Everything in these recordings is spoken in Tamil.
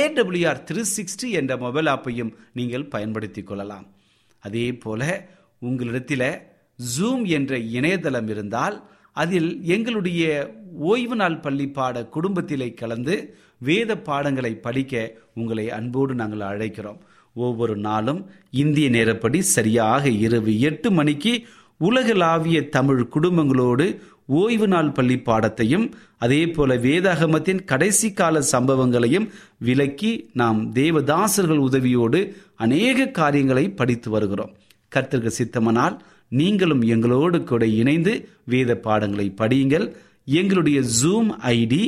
AWR 360 என்ற மொபைல் ஆப்பையும் நீங்கள் பயன்படுத்தி கொள்ளலாம். அதே போல உங்களிடத்தில் ஜூம் என்ற இணையதளம் இருந்தால் அதில் எங்களுடைய ஓய்வு நாள் பள்ளி பாட குடும்பத்திலே கலந்து வேத பாடங்களை படிக்க உங்களை அன்போடு நாங்கள் அழைக்கிறோம். ஒவ்வொரு நாளும் இந்திய நேரப்படி சரியாக இரவு 8 மணிக்கு உலகளாவிய தமிழ் குடும்பங்களோடு ஓய்வு நாள் பள்ளி பாடத்தையும் அதே போல வேதாகமத்தின் கடைசி கால சம்பவங்களையும் விளக்கி நாம் தேவதாசர்கள் உதவியோடு அநேக காரியங்களை படித்து வருகிறோம். கர்த்தருக்கு சித்தமானால் நீங்களும் எங்களோடு கூட இணைந்து வேத பாடங்களை படியுங்கள். எங்களுடைய ஜூம் ஐடி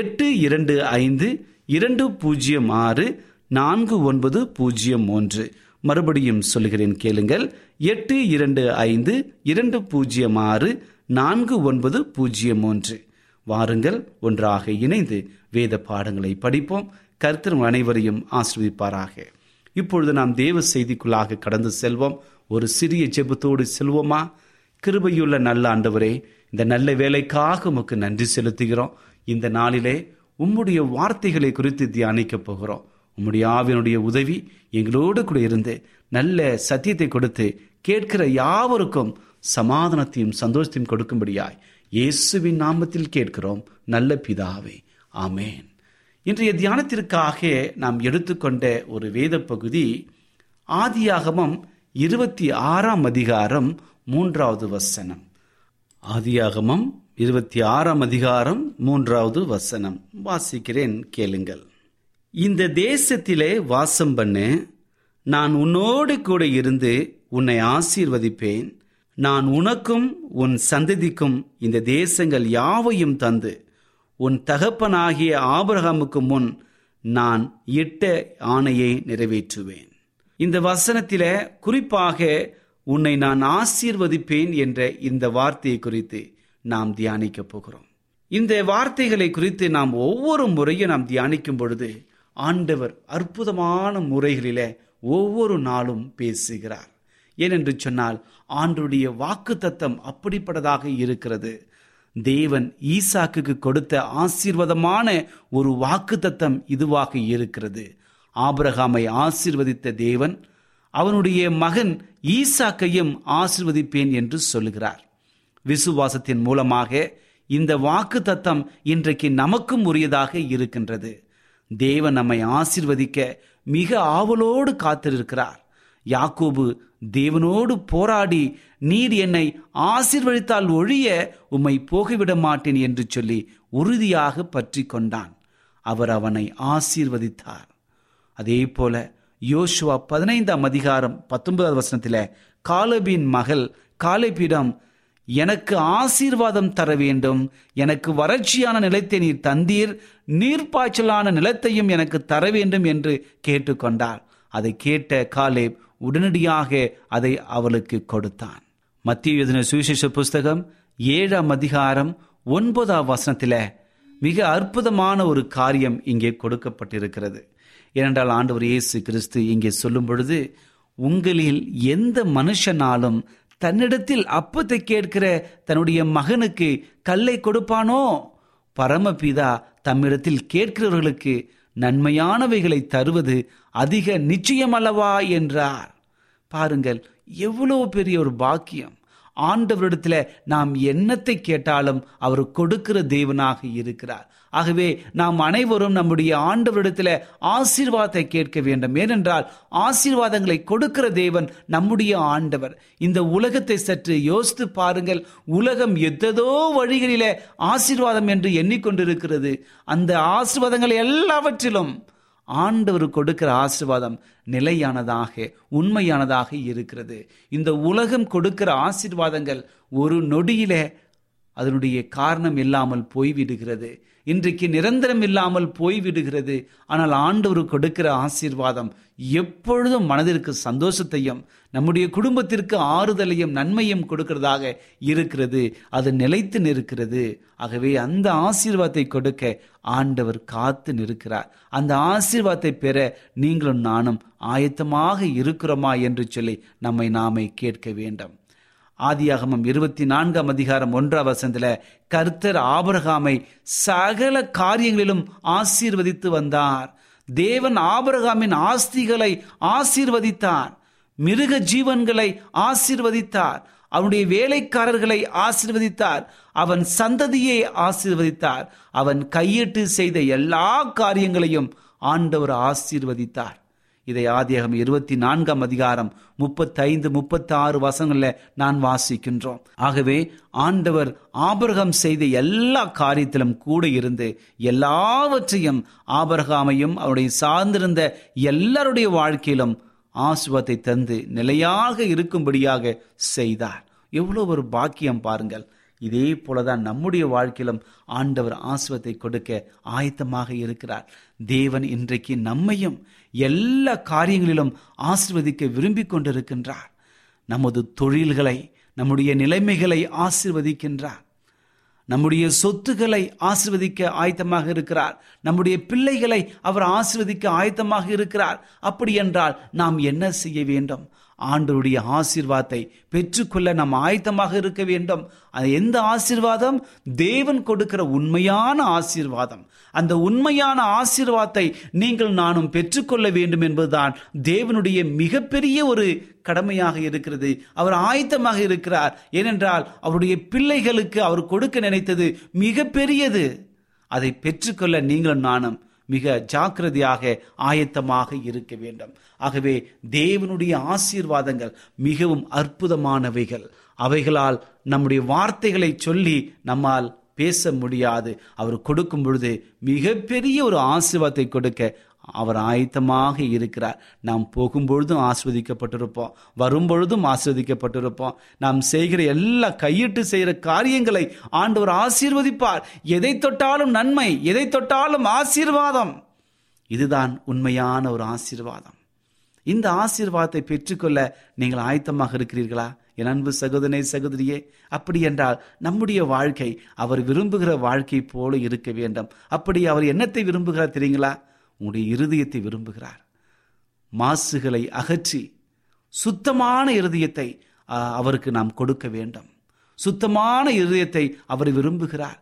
825206490. மறுபடியும் சொல்கிறேன், கேளுங்கள், 825206490. வாருங்கள், ஒன்றாக இணைந்து வேத பாடங்களை படிப்போம். கர்த்தர் அனைவரையும் ஆசீர்வதிப்பாராக. இப்பொழுது நாம் தேவ செய்திக்குள்ளாக கடந்து செல்வோம். ஒரு சிறிய ஜெபத்தோடு செல்வோமா? கிருபையுள்ள நல்ல ஆண்டவரே, இந்த நல்ல வேலைக்காக உமக்கு நன்றி செலுத்துகிறோம். இந்த நாளிலே உம்முடைய வார்த்தைகளை குறித்து தியானிக்கப் போகிறோம். உம்முடைய ஆவியினுடைய உதவி எங்களோடு கூட இருந்து நல்ல சத்தியத்தை கொடுத்து கேட்கிற யாவருக்கும் சமாதானத்தையும் சந்தோஷத்தையும் கொடுக்கும்படியாய் இயேசுவின் நாமத்தில் கேட்கிறோம் நல்ல பிதாவே, ஆமேன். இன்றைய தியானத்திற்காக நாம் எடுத்துக்கொண்ட ஒரு வேத பகுதி ஆதியாகமம் 26ஆம் அதிகாரம் 3வது வசனம். ஆதியாகமம் 26ஆம் அதிகாரம் 3வது வசனம் வாசிக்கிறேன், கேளுங்கள். இந்த தேசத்திலே வாசம் பண்ணு, நான் உன்னோடு கூட இருந்து உன்னை ஆசீர்வதிப்பேன். நான் உனக்கும் உன் சந்ததிக்கும் இந்த தேசங்கள் யாவையும் தந்து உன் தகப்பனாகிய ஆபிரகாமுக்கு முன் நான் இட்ட ஆணையை நிறைவேற்றுவேன். இந்த வசனத்திலே குறிப்பாக உன்னை நான் ஆசீர்வதிப்பேன் என்ற இந்த வார்த்தையை குறித்து நாம் தியானிக்க போகிறோம். இந்த வார்த்தைகளை குறித்து நாம் ஒவ்வொரு முறையும் நாம் தியானிக்கும் பொழுது ஆண்டவர் அற்புதமான முறைகளில ஒவ்வொரு நாளும் பேசுகிறார். ஏனென்று சொன்னால் ஆண்டவருடைய வாக்குத்தத்தம் அப்படிப்பட்டதாக இருக்கிறது. தேவன் ஈசாக்குக்கு கொடுத்த ஆசீர்வாதமான ஒரு வாக்குத்தத்தம் இதுவாக இருக்கிறது. ஆபிரகாமை ஆசீர்வதித்த தேவன் அவனுடைய மகன் ஈசாக்கையும் ஆசீர்வதிப்பேன் என்று சொல்லுகிறார். விசுவாசத்தின் மூலமாக இந்த வாக்குத்தத்தம் இன்றைக்கு நமக்கும் உரியதாக இருக்கின்றது. தேவன் நம்மை ஆசீர்வதிக்க மிக ஆவலோடு காத்திருக்கிறார். யாக்கோபு தேவனோடு போராடி, நீர் என்னை ஆசீர்வதித்தால் ஒழிய உம்மை போகவிட மாட்டேன் என்று சொல்லி உறுதியாக பற்றி கொண்டான். அவர் அவனை ஆசீர்வதித்தார். அதே போல யோசுவா 15ஆம் அதிகாரம் 19வது வசனத்தில் காலேபின் மகள் காலேபிடம், எனக்கு ஆசீர்வாதம் தர வேண்டும், எனக்கு வறட்சியான நிலத்தை நீர் தந்தீர், நீர்ப்பாய்ச்சலான நிலத்தையும் எனக்கு தர வேண்டும் என்று கேட்டுக்கொண்டார். அதை கேட்ட காலேப் உடனடியாக அதை அவளுக்கு கொடுத்தான். மத்தேயு எழுதின சுவிசேஷ புஸ்தகம் 7 அதிகாரம் 9 வசனத்தில் மிக அற்புதமான ஒரு காரியம் இங்கே கொடுக்கப்பட்டிருக்கிறது. ஏனென்றால் ஆண்டவர் இயேசு கிறிஸ்து இங்கே சொல்லும் பொழுது, உங்களில் எந்த மனுஷனாலும் தன்னிடத்தில் அப்பத்தை கேட்கிற தன்னுடைய மகனுக்கு கல்லை கொடுப்பானோ, பரமபிதா தம்மிடத்தில் கேட்கிறவர்களுக்கு நன்மையானவைகளை தருவது அதிக நிச்சயம் அல்லவா என்றார். பாருங்கள், எவ்வளோ பெரிய ஒரு பாக்கியம்! ஆண்டவரிடத்தில் நாம் என்னத்தை கேட்டாலும் அவர் கொடுக்கிற தேவனாக இருக்கிறார். ஆகவே நாம் அனைவரும் நம்முடைய ஆண்டவரிடத்தில் ஆசீர்வாதத்தை கேட்க வேண்டும். ஏனென்றால் ஆசீர்வாதங்களை கொடுக்கிற தேவன் நம்முடைய ஆண்டவர். இந்த உலகத்தை சற்று யோசித்து பாருங்கள். உலகம் எத்ததோ வழிகளிலே ஆசீர்வாதம் என்று எண்ணிக்கொண்டிருக்கிறது. அந்த ஆசீர்வாதங்கள் எல்லாவற்றிலும் ஆண்டவர் கொடுக்கிற ஆசீர்வாதம் நிலையானதாக உண்மையானதாக இருக்கிறது. இந்த உலகம் கொடுக்கிற ஆசீர்வாதங்கள் ஒரு நொடியிலே அதனுடைய காரணம் இல்லாமல் போய்விடுகிறது. இன்றைக்கு நிரந்தரம் இல்லாமல் போய்விடுகிறது. ஆனால் ஆண்டவர் கொடுக்கிற ஆசீர்வாதம் எப்பொழுதும் மனதிற்கு சந்தோஷத்தையும் நம்முடைய குடும்பத்திற்கு ஆறுதலையும் நன்மையும் கொடுக்கிறதாக இருக்கிறது. அது நிலைத்து நிற்கிறது. ஆகவே அந்த ஆசீர்வாதத்தை கொடுக்க ஆண்டவர் காத்து நிற்கிறார். அந்த ஆசீர்வாதத்தை பெற நீங்களும் நானும் ஆயத்தமாக இருக்கிறோமா என்று சொல்லி நாமே கேட்க வேண்டும். ஆதியாகமம் 24 அதிகாரம் 1 வசனத்தில், கர்த்தர் ஆபிரகாமை சகல காரியங்களிலும் ஆசீர்வதித்து வந்தார். தேவன் ஆபிரகாமின் ஆஸ்திகளை ஆசீர்வதித்தார், மிருக ஜீவன்களை ஆசீர்வதித்தார், அவனுடைய வேலைக்காரர்களை ஆசீர்வதித்தார், அவன் சந்ததியை ஆசீர்வதித்தார், அவன் கையிட்டு செய்த எல்லா காரியங்களையும் ஆண்டவர் ஆசீர்வதித்தார். இதை ஆதியாகமம் 24 அதிகாரம் 35, 36 வசனங்களில் நான் வாசிக்கின்றோம். ஆகவே ஆண்டவர் ஆபிரகாம் செய்த எல்லா காரியத்திலும் கூட இருந்து எல்லாவற்றையும் ஆபிரகாமையும் அவருடைய சார்ந்திருந்த எல்லாருடைய வாழ்க்கையிலும் ஆசீர்வாதத்தை தந்து நிலையாக இருக்கும்படியாக செய்தார். எவ்வளோ ஒரு பாக்கியம் பாருங்கள்! இதே போலதான் நம்முடைய வாழ்க்கையிலும் ஆண்டவர் ஆசீர்வாதத்தை கொடுக்க ஆயத்தமாக இருக்கிறார். தேவன் இன்றைக்கு நம்மையும் எல்லா காரியங்களிலும் ஆசீர்வதிக்க விரும்பி கொண்டிருக்கின்றார். நமது தொழில்களை, நம்முடைய நிலைமைகளை ஆசீர்வதிக்கின்றார். நம்முடைய சொத்துக்களை ஆசீர்வதிக்க ஆயத்தமாக இருக்கிறார். நம்முடைய பிள்ளைகளை அவர் ஆசீர்வதிக்க ஆயத்தமாக இருக்கிறார். அப்படி என்றால் நாம் என்ன செய்ய வேண்டும்? ஆண்டவருடைய ஆசீர்வாதத்தை பெற்றுக்கொள்ள நாம் ஆயத்தமாக இருக்க வேண்டும். அது எந்த ஆசீர்வாதம்? தேவன் கொடுக்கிற உண்மையான ஆசீர்வாதம். அந்த உண்மையான ஆசீர்வாதத்தை நீங்கள் நானும் பெற்றுக்கொள்ள வேண்டும் என்பதுதான் தேவனுடைய மிகப்பெரிய ஒரு கடமையாக இருக்கிறது. அவர் ஆயத்தமாக இருக்கிறார். ஏனென்றால் அவருடைய பிள்ளைகளுக்கு அவர் கொடுக்க நினைத்தது மிகப்பெரியது. அதை பெற்றுக்கொள்ள நீங்களும் நானும் மிக ஜாக்கிரதையாக ஆயத்தமாக இருக்க வேண்டும். ஆகவே தேவனுடைய ஆசீர்வாதங்கள் மிகவும் அற்புதமானவைகள். அவைகளால் நம்முடைய வார்த்தைகளை சொல்லி நம்மால் பேச முடியாது. அவர் கொடுக்கும் பொழுது மிகப்பெரிய ஒரு ஆசீர்வாதத்தை கொடுக்க அவர் ஆயத்தமாக இருக்கிறார். நாம் போகும்பொழுதும் ஆஸ்வதிக்கப்பட்டிருப்போம், வரும்பொழுதும் ஆஸ்வதிக்கப்பட்டிருப்போம். நாம் செய்கிற எல்லா கையிட்டு செய்கிற காரியங்களை ஆண்டவர் ஆசீர்வதிப்பார். எதை தொட்டாலும் நன்மை, எதை தொட்டாலும் ஆசீர்வாதம். இதுதான் உண்மையான ஒரு ஆசீர்வாதம். இந்த ஆசீர்வாதத்தை பெற்றுக்கொள்ள நீங்கள் ஆயத்தமாக இருக்கிறீர்களா என் அன்பு சகோதரனே, சகோதரியே? அப்படி என்றால் நம்முடைய வாழ்க்கை அவர் விரும்புகிற வாழ்க்கை போல இருக்க வேண்டும். அப்படி அவர் என்னத்தை விரும்புகிறார் தெரியுங்களா? உங்களுடைய இருதயத்தை விரும்புகிறார். மாசுகளை அகற்றி சுத்தமான இருதயத்தை அவருக்கு நாம் கொடுக்க வேண்டும். சுத்தமான இருதயத்தை அவர் விரும்புகிறார்.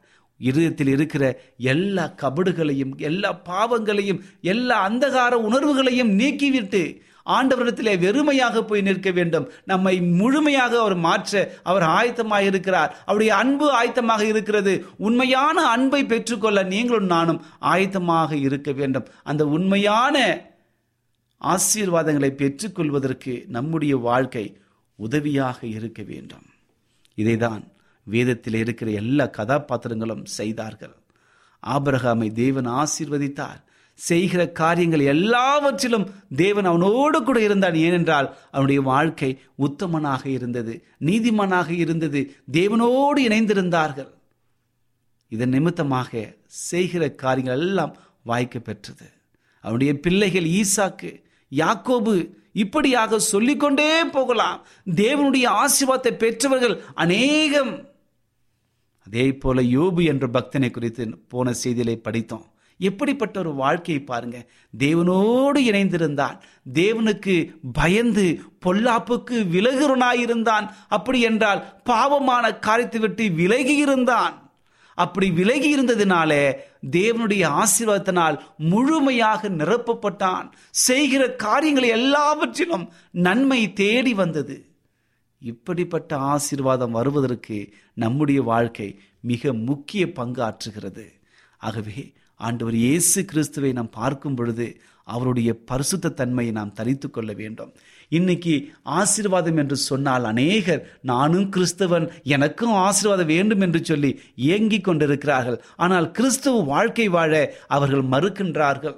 இருதயத்தில் இருக்கிற எல்லா கபடுகளையும், எல்லா பாவங்களையும், எல்லா அந்தகார உணர்வுகளையும் நீக்கிவிட்டு ஆண்டவரிடத்திலே வெறுமையாக போய் நிற்க வேண்டும். நம்மை முழுமையாக அவர் மாற்ற அவர் ஆயத்தமாக இருக்கிறார். அவருடைய அன்பு ஆயத்தமாக இருக்கிறது. உண்மையான அன்பை பெற்றுக்கொள்ள நீங்களும் நானும் ஆயத்தமாக இருக்க வேண்டும். அந்த உண்மையான ஆசீர்வாதங்களை பெற்றுக்கொள்வதற்கு நம்முடைய வாழ்க்கை உதவியாக இருக்க வேண்டும். இதைதான் வேதத்தில் இருக்கிற எல்லா கதாபாத்திரங்களும் செய்தார்கள். ஆபிரகாமை தேவன் ஆசீர்வதித்தார். செய்கிற காரியங்கள் எல்லாவற்றிலும் தேவன் அவனோடு கூட இருந்தான். ஏனென்றால் அவனுடைய வாழ்க்கை உத்தமனாக இருந்தது, நீதிமானாக இருந்தது. தேவனோடு இணைந்திருந்தார்கள். இதன் நிமித்தமாக செய்கிற காரியங்கள் எல்லாம் வாய்க்க பெற்றது. அவனுடைய பிள்ளைகள் ஈசாக்கு, யாக்கோபு, இப்படியாக சொல்லிக்கொண்டே போகலாம். தேவனுடைய ஆசீர்வாதத்தை பெற்றவர்கள் அநேகம். அதே போல யோபு என்ற பக்தனை குறித்து போன செய்தியிலே படித்தோம். எப்படிப்பட்ட ஒரு வாழ்க்கையை பாருங்க. தேவனோடு இணைந்திருந்தான், தேவனுக்கு பயந்து பொல்லாப்புக்கு விலகுறனாயிருந்தான். அப்படி என்றால் பாவமான காரியத்தை விட்டு விலகி இருந்தான். அப்படி விலகி இருந்ததினாலே தேவனுடைய ஆசீர்வாதத்தினால் முழுமையாக நிரப்பப்பட்டான். செய்கிற காரியங்களை எல்லாவற்றிலும் நன்மை தேடி வந்தது. இப்படிப்பட்ட ஆசீர்வாதம் வருவதற்கு நம்முடைய வாழ்க்கை மிக முக்கிய பங்கு ஆற்றுகிறது. ஆகவே ஆண்டவர் இயேசு கிறிஸ்துவை நாம் பார்க்கும் பொழுது அவருடைய பரிசுத்த தன்மையை நாம் தரித்து கொள்ள வேண்டும். இன்னைக்கு ஆசீர்வாதம் என்று சொன்னால் அநேகர் நானும் கிறிஸ்தவன், எனக்கும் ஆசீர்வாதம் வேண்டும் என்று சொல்லி ஏங்கிக் கொண்டிருக்கிறார்கள். ஆனால் கிறிஸ்துவ வாழ்க்கை வாழ அவர்கள் மறுக்கின்றார்கள்.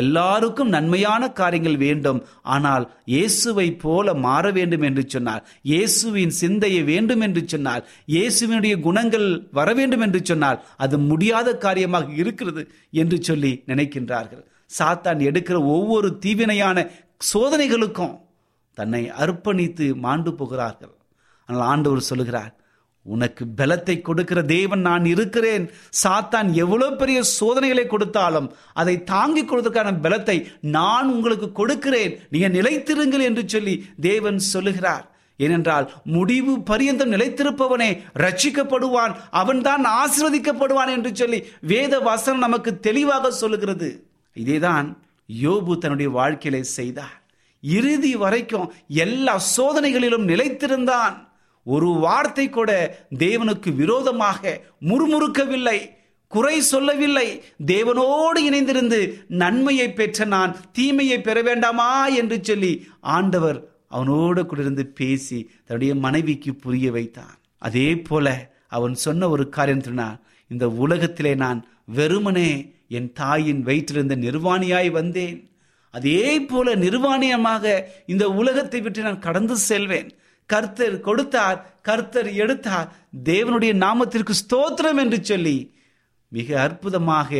எல்லாருக்கும் நன்மையான காரியங்கள் வேண்டும், ஆனால் இயேசுவை போல மாற வேண்டும் என்று சொன்னார், இயேசுவின் சிந்தையை வேண்டும் என்று சொன்னார், இயேசுவினுடைய குணங்கள் வர வேண்டும் என்று சொன்னால் அது முடியாத காரியமாக இருக்கிறது என்று சொல்லி நினைக்கின்றார்கள். சாத்தான் எடுக்கிற ஒவ்வொரு தீவினையான சோதனைகளுக்கும் தன்னை அர்ப்பணித்து மாண்டு போகிறார்கள். ஆனால் ஆண்டவர் சொல்கிறார், உனக்கு பலத்தை கொடுக்கிற தேவன் நான் இருக்கிறேன். சாத்தான் எவ்வளவு பெரிய சோதனைகளை கொடுத்தாலும் அதை தாங்கிக் கொள்வதற்கான பலத்தை நான் உங்களுக்கு கொடுக்கிறேன், நீங்க நிலைத்திருங்கள் என்று சொல்லி தேவன் சொல்லுகிறார். ஏனென்றால் முடிவு பரியந்தம் நிலைத்திருப்பவனே ரட்சிக்கப்படுவான், அவன்தான் ஆசீர்வதிக்கப்படுவான் என்று சொல்லி வேத வசனம் நமக்கு தெளிவாக சொல்லுகிறது. இதேதான் யோபு தன்னுடைய வாழ்க்கையிலே செய்தார். இறுதி வரைக்கும் எல்லா சோதனைகளிலும் நிலைத்திருந்தான். ஒரு வார்த்தை கூட தேவனுக்கு விரோதமாக முறுமுறுக்கவில்லை, குறை சொல்லவில்லை. தேவனோடு இணைந்திருந்து நன்மையை பெற்ற நான் தீமையை பெற வேண்டாமா என்று சொல்லி ஆண்டவர் அவனோடு கூட இருந்து பேசி தன்னுடைய மனைவிக்கு புரிய வைத்தான். அதே போல அவன் சொன்ன ஒரு காரியத்தினா, இந்த உலகத்திலே நான் வெறுமனே என் தாயின் வயிற்றிலிருந்து நிர்வாணியாய் வந்தேன், அதே போல நிர்வாணியமாக இந்த உலகத்தை விட்டு நான் கடந்து செல்வேன். கர்த்தர் கொடுத்தார், கர்த்தர் எடுத்தார், தேவனுடைய நாமத்திற்கு ஸ்தோத்திரம் என்று சொல்லி மிக அற்புதமாக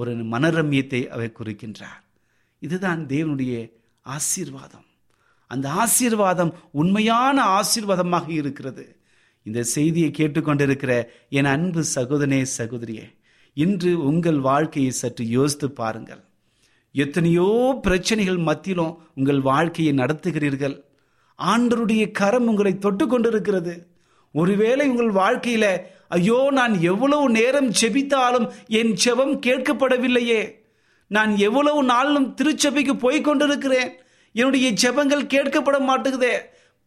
ஒரு மனரம்யத்தை அவர் குறிக்கின்றார். இதுதான் தேவனுடைய ஆசீர்வாதம். அந்த ஆசீர்வாதம் உண்மையான ஆசீர்வாதமாக இருக்கிறது. இந்த செய்தியை கேட்டுக்கொண்டிருக்கிற என் அன்பு சகோதரனே சகோதரியே, இன்று உங்கள் வாழ்க்கையை சற்று யோசித்து பாருங்கள். எத்தனையோ பிரச்சனைகள் மத்தியிலும் உங்கள் வாழ்க்கையை நடத்துகிறீர்கள். ஆண்டருடைய கரம் உங்களை தொட்டு கொண்டிருக்கிறது. ஒருவேளை உங்கள் வாழ்க்கையில ஐயோ நான் எவ்வளவு நேரம் செபித்தாலும் என் செபம் கேட்கப்படவில்லையே, நான் எவ்வளவு நாளும் திருச்சபைக்கு போய் கொண்டிருக்கிறேன், என்னுடைய செபங்கள் கேட்கப்பட மாட்டேங்குதே,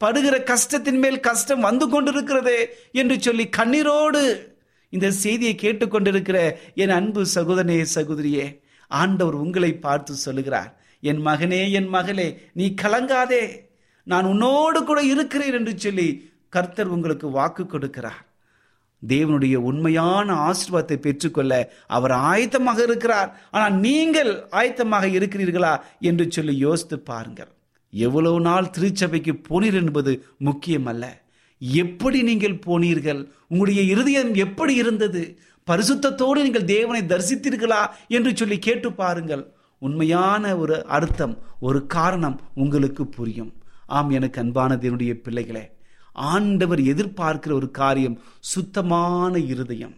படுகிற கஷ்டத்தின் மேல் கஷ்டம் வந்து கொண்டிருக்கிறதே என்று சொல்லி கண்ணீரோடு இந்த செய்தியை கேட்டுக்கொண்டிருக்கிற என் அன்பு சகோதரனே சகோதரியே, ஆண்டவர் உங்களை பார்த்து சொல்லுகிறார், என் மகனே என் மகளே நீ கலங்காதே, நான் உன்னோடு கூட இருக்கிறேன் என்று சொல்லி கர்த்தர் உங்களுக்கு வாக்கு கொடுக்கிறார். தேவனுடைய உண்மையான ஆசீர்வாதத்தை பெற்றுக்கொள்ள அவர் ஆயத்தமாக இருக்கிறார். ஆனால் நீங்கள் ஆயத்தமாக இருக்கிறீர்களா என்று சொல்லி யோசித்து பாருங்கள். எவ்வளவு நாள் திருச்சபைக்கு போனீர் என்பது முக்கியமல்ல, எப்படி நீங்கள் போனீர்கள், உங்களுடைய இருதயம் எப்படி இருந்தது, பரிசுத்தத்தோடு நீங்கள் தேவனை தரிசித்தீர்களா என்று சொல்லி கேட்டு பாருங்கள். உண்மையான ஒரு அர்த்தம், ஒரு காரணம் உங்களுக்கு புரியும். ஆம், எனக்கு அன்பான தேவனுடைய பிள்ளைகளே, ஆண்டவர் எதிர்பார்க்கிற ஒரு காரியம் சுத்தமான இருதயம்,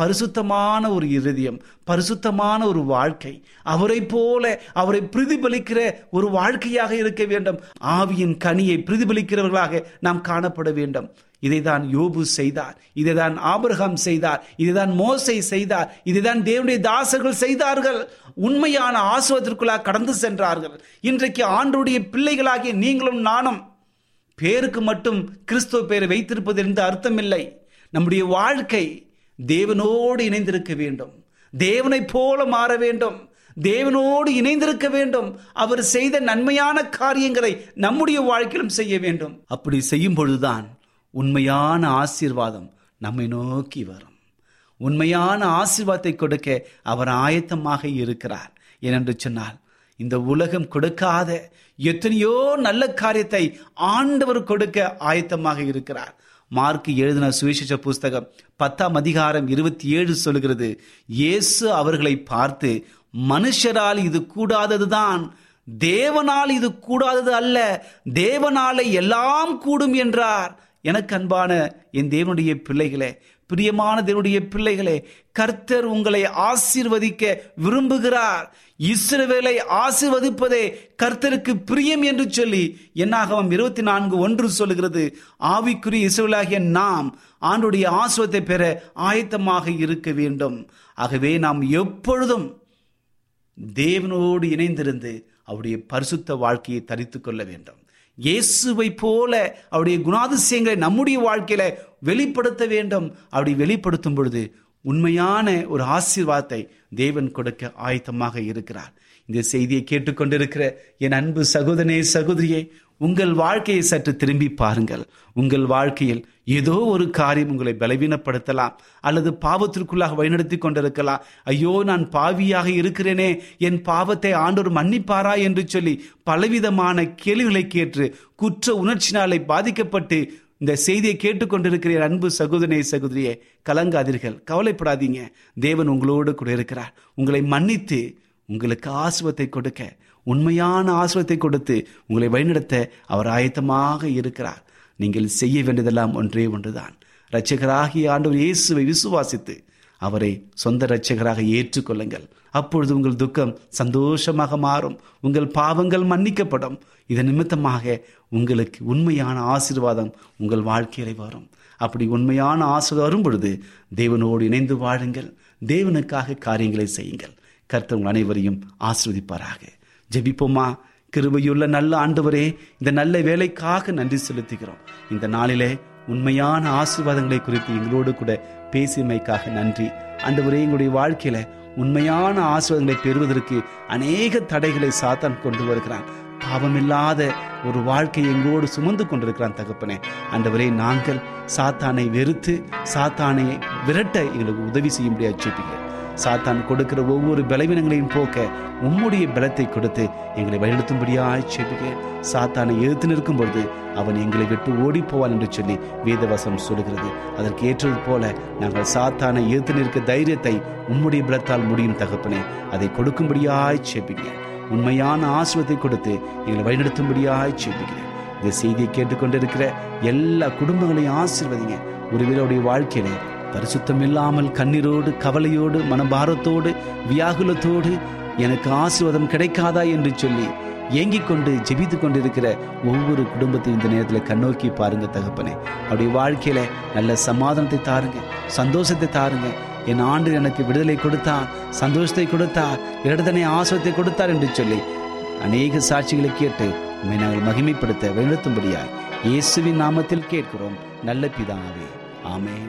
பரிசுத்தமான ஒரு இருதயம், பரிசுத்தமான ஒரு வாழ்க்கை, அவரை போல அவரை பிரதிபலிக்கிற ஒரு வாழ்க்கையாக இருக்க வேண்டும். ஆவியின் கனியை பிரதிபலிக்கிறவர்களாக நாம் காணப்பட வேண்டும். இதைதான் யோபு செய்தார், இதைதான் ஆபிரகாம் செய்தார், இதைதான் மோசே செய்தார், இதைதான் தேவனுடைய தாசர்கள் செய்தார்கள். உண்மையான ஆசீர்வாதத்திற்குள்ளாக கடந்து சென்றார்கள். இன்றைக்கு ஆண்டவருடைய பிள்ளைகளாகிய நீங்களும் நானும் பேருக்கு மட்டும் கிறிஸ்துவ பெயரை வைத்திருப்பது என்று அர்த்தமில்லை. நம்முடைய வாழ்க்கை தேவனோடு இணைந்திருக்க வேண்டும், தேவனை போல மாற வேண்டும், தேவனோடு இணைந்திருக்க வேண்டும். அவர் செய்த நன்மையான காரியங்களை நம்முடைய வாழ்க்கையிலும் செய்ய வேண்டும். அப்படி செய்யும் பொழுதுதான் உண்மையான ஆசீர்வாதம் நம்மை நோக்கி வரும். உண்மையான ஆசீர்வாதத்தை கொடுக்க அவர் ஆயத்தமாக இருக்கிறார். ஏனென்று சொன்னால், இந்த உலகம் கொடுக்காத எத்தனையோ நல்ல காரியத்தை ஆண்டவர் கொடுக்க ஆயத்தமாக இருக்கிறார். மார்க் எழுதின சுவிசேஷ புஸ்தகம் 10:27 சொல்கிறது, இயேசு அவர்களை பார்த்து, மனுஷரால் இது கூடாததுதான், தேவனால் இது கூடாதது அல்ல, தேவனாலே எல்லாம் கூடும் என்றார். எனக்கு அன்பான என் தேவனுடைய பிள்ளைகளே, பிரியமான தேவனுடைய பிள்ளைகளே, கர்த்தர் உங்களை ஆசீர்வதிக்க விரும்புகிறார். இஸ்ரவேலை ஆசீர்வதிப்பதே கர்த்தருக்கு பிரியம் என்று சொல்லி என்னாகமம் 24:1 சொல்கிறது. ஆவிக்குரிய இஸ்ரவேலாகிய நாம் ஆண்டுடைய ஆசீர்வாதத்தை பெற ஆயத்தமாக இருக்க வேண்டும். ஆகவே நாம் எப்பொழுதும் தேவனோடு இணைந்திருந்து அவருடைய பரிசுத்த வாழ்க்கையை தரித்துக் கொள்ள வேண்டும். இயேசுவை போல அவருடைய குணாதிசயங்களை நம்முடைய வாழ்க்கையில வெளிப்படுத்த வேண்டும். அப்படி வெளிப்படுத்தும் பொழுது உண்மையான ஒரு ஆசீர்வாதத்தை தேவன் கொடுக்க ஆயத்தமாக இருக்கிறார். இந்த செய்தியை கேட்டுக்கொண்டிருக்கிற என் அன்பு சகோதரனே, சகோதரியே, உங்கள் வாழ்க்கையை சற்று திரும்பி பாருங்கள். உங்கள் வாழ்க்கையில் ஏதோ ஒரு காரியம் உங்களை பலவீனப்படுத்தலாம் அல்லது பாவத்திற்குள்ளாக வழிநடத்தி கொண்டிருக்கலாம். ஐயோ, நான் பாவியாக இருக்கிறேனே, என் பாவத்தை ஆண்டவர் மன்னிப்பாரா என்று சொல்லி பலவிதமான கேள்விகளை கேட்டு குற்ற உணர்ச்சினாலே பாதிக்கப்பட்டு இந்த செய்தியை கேட்டுக்கொண்டிருக்கிற அன்பு சகோதரனே, சகோதரியே, கலங்காதீர்கள், கவலைப்படாதீங்க. தேவன் உங்களோடு கூட இருக்கிறார். உங்களை மன்னித்து உங்களுக்கு ஆசீர்வாதத்தை கொடுக்க, உண்மையான ஆசீர்வாதத்தை கொடுத்து உங்களை வழிநடத்த அவர் ஆயத்தமாக இருக்கிறார். நீங்கள் செய்ய வேண்டியதெல்லாம் ஒன்றே ஒன்றுதான். இரட்சகராகிய ஆண்டவர் இயேசுவை விசுவாசித்து அவரை சொந்த இரட்சகராக ஏற்றுக்கொள்ளுங்கள். அப்பொழுது உங்கள் துக்கம் சந்தோஷமாக மாறும், உங்கள் பாவங்கள் மன்னிக்கப்படும். இதன் நிமித்தமாக உங்களுக்கு உண்மையான ஆசீர்வாதம் உங்கள் வாழ்க்கையிலே வரும். அப்படி உண்மையான ஆசீர்வாதம் வரும் பொழுது தேவனோடு இணைந்து வாழுங்கள், தேவனுக்காக காரியங்களை செய்யுங்கள். கர்த்தர் உங்கள் அனைவரையும் ஆசீர்வதிப்பாராக. ஜெபிப்போமா. கிருபையுள்ள நல்ல ஆண்டவரே, இந்த நல்ல வேலைக்காக நன்றி செலுத்துகிறோம். இந்த நாளிலே உண்மையான ஆசீர்வாதங்களை குறித்து எங்களோடு கூட பேசியமைக்காக நன்றி ஆண்டவரே. எங்களுடைய வாழ்க்கையில உண்மையான ஆசீர்வாதங்களை பெறுவதற்கு அநேக தடைகளை சாத்தான் கொண்டு வருகிறான். பாவமில்லாத ஒரு வாழ்க்கையை எங்களோடு சுமந்து கொண்டிருக்கிறான் தகப்பனே. ஆண்டவரே, நாங்கள் சாத்தானை வெறுத்து சாத்தானை விரட்ட எங்களுக்கு உதவி செய்ய முடியாது ஜெபிக்கிறேன். சாத்தான் கொடுக்கிற ஒவ்வொரு பலவீனங்களையும் போக்க உம்முடைய பலத்தை கொடுத்து எங்களை வழிநடத்தும்படியாய் ஜெபிக்கிறேன். சாத்தானை எதிர்த்து நிற்கும் பொழுது அவன் எங்களை விட்டு ஓடி போவான் என்று சொல்லி வேதவசம் சொல்கிறது. அதற்கு ஏற்றது போல நாங்கள் சாத்தானை எதிர்த்து நிற்க தைரியத்தை உம்முடைய பலத்தால் முடியும் தகப்பனே. அதை கொடுக்கும்படியாய் ஜெபிக்கிறேன். உண்மையான ஆசீர்வாதத்தை கொடுத்து எங்களை வழிநடத்தும்படியாய் ஜெபிக்கிறேன். இந்த செய்தியை கேட்டுக்கொண்டிருக்கிற எல்லா குடும்பங்களையும் ஆசீர்வதிங்க. ஒருவேளை வாழ்க்கையிலே பரிசுத்தம் இல்லாமல் கண்ணீரோடு, கவலையோடு, மனபாரத்தோடு, வியாகுலத்தோடு எனக்கு ஆசீர்வாதம் கிடைக்காதா என்று சொல்லி ஏங்கிக் கொண்டு ஜெபித்து கொண்டிருக்கிற ஒவ்வொரு குடும்பத்தையும் இந்த நேரத்தில் கண்ணோக்கி பாருங்க தகப்பனே. அவருடைய வாழ்க்கையில நல்ல சமாதானத்தை தாருங்க, சந்தோஷத்தை தாருங்க. என் ஆண்டு எனக்கு விடுதலை கொடுத்தார், சந்தோஷத்தை கொடுத்தார், இடதனை ஆசீர்வாதத்தை கொடுத்தார் என்று சொல்லி அநேக சாட்சிகளை கேட்டு உண்மை நாங்கள் மகிமைப்படுத்த வழிநடத்தும்படியா இயேசுவின் நாமத்தில் கேட்கிறோம் நல்ல பிதாவே, ஆமென்.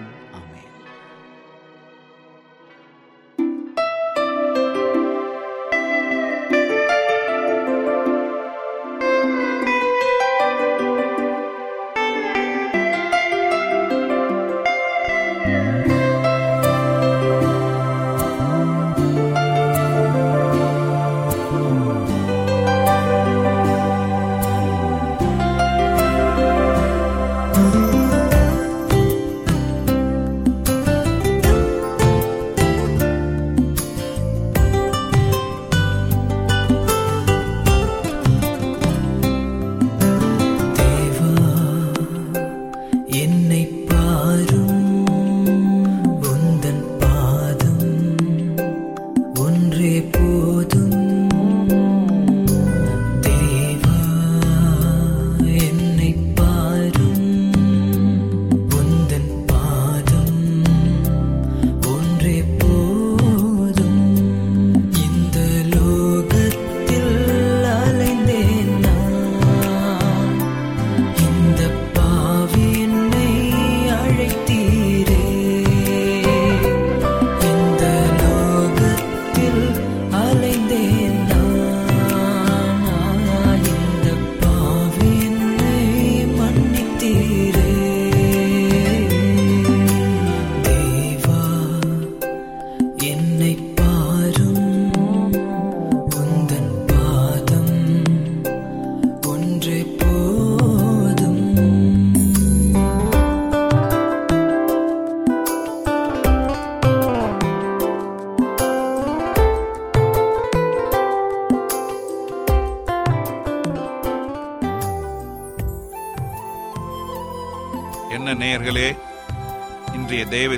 நேயர்களே, இன்றைய தேவ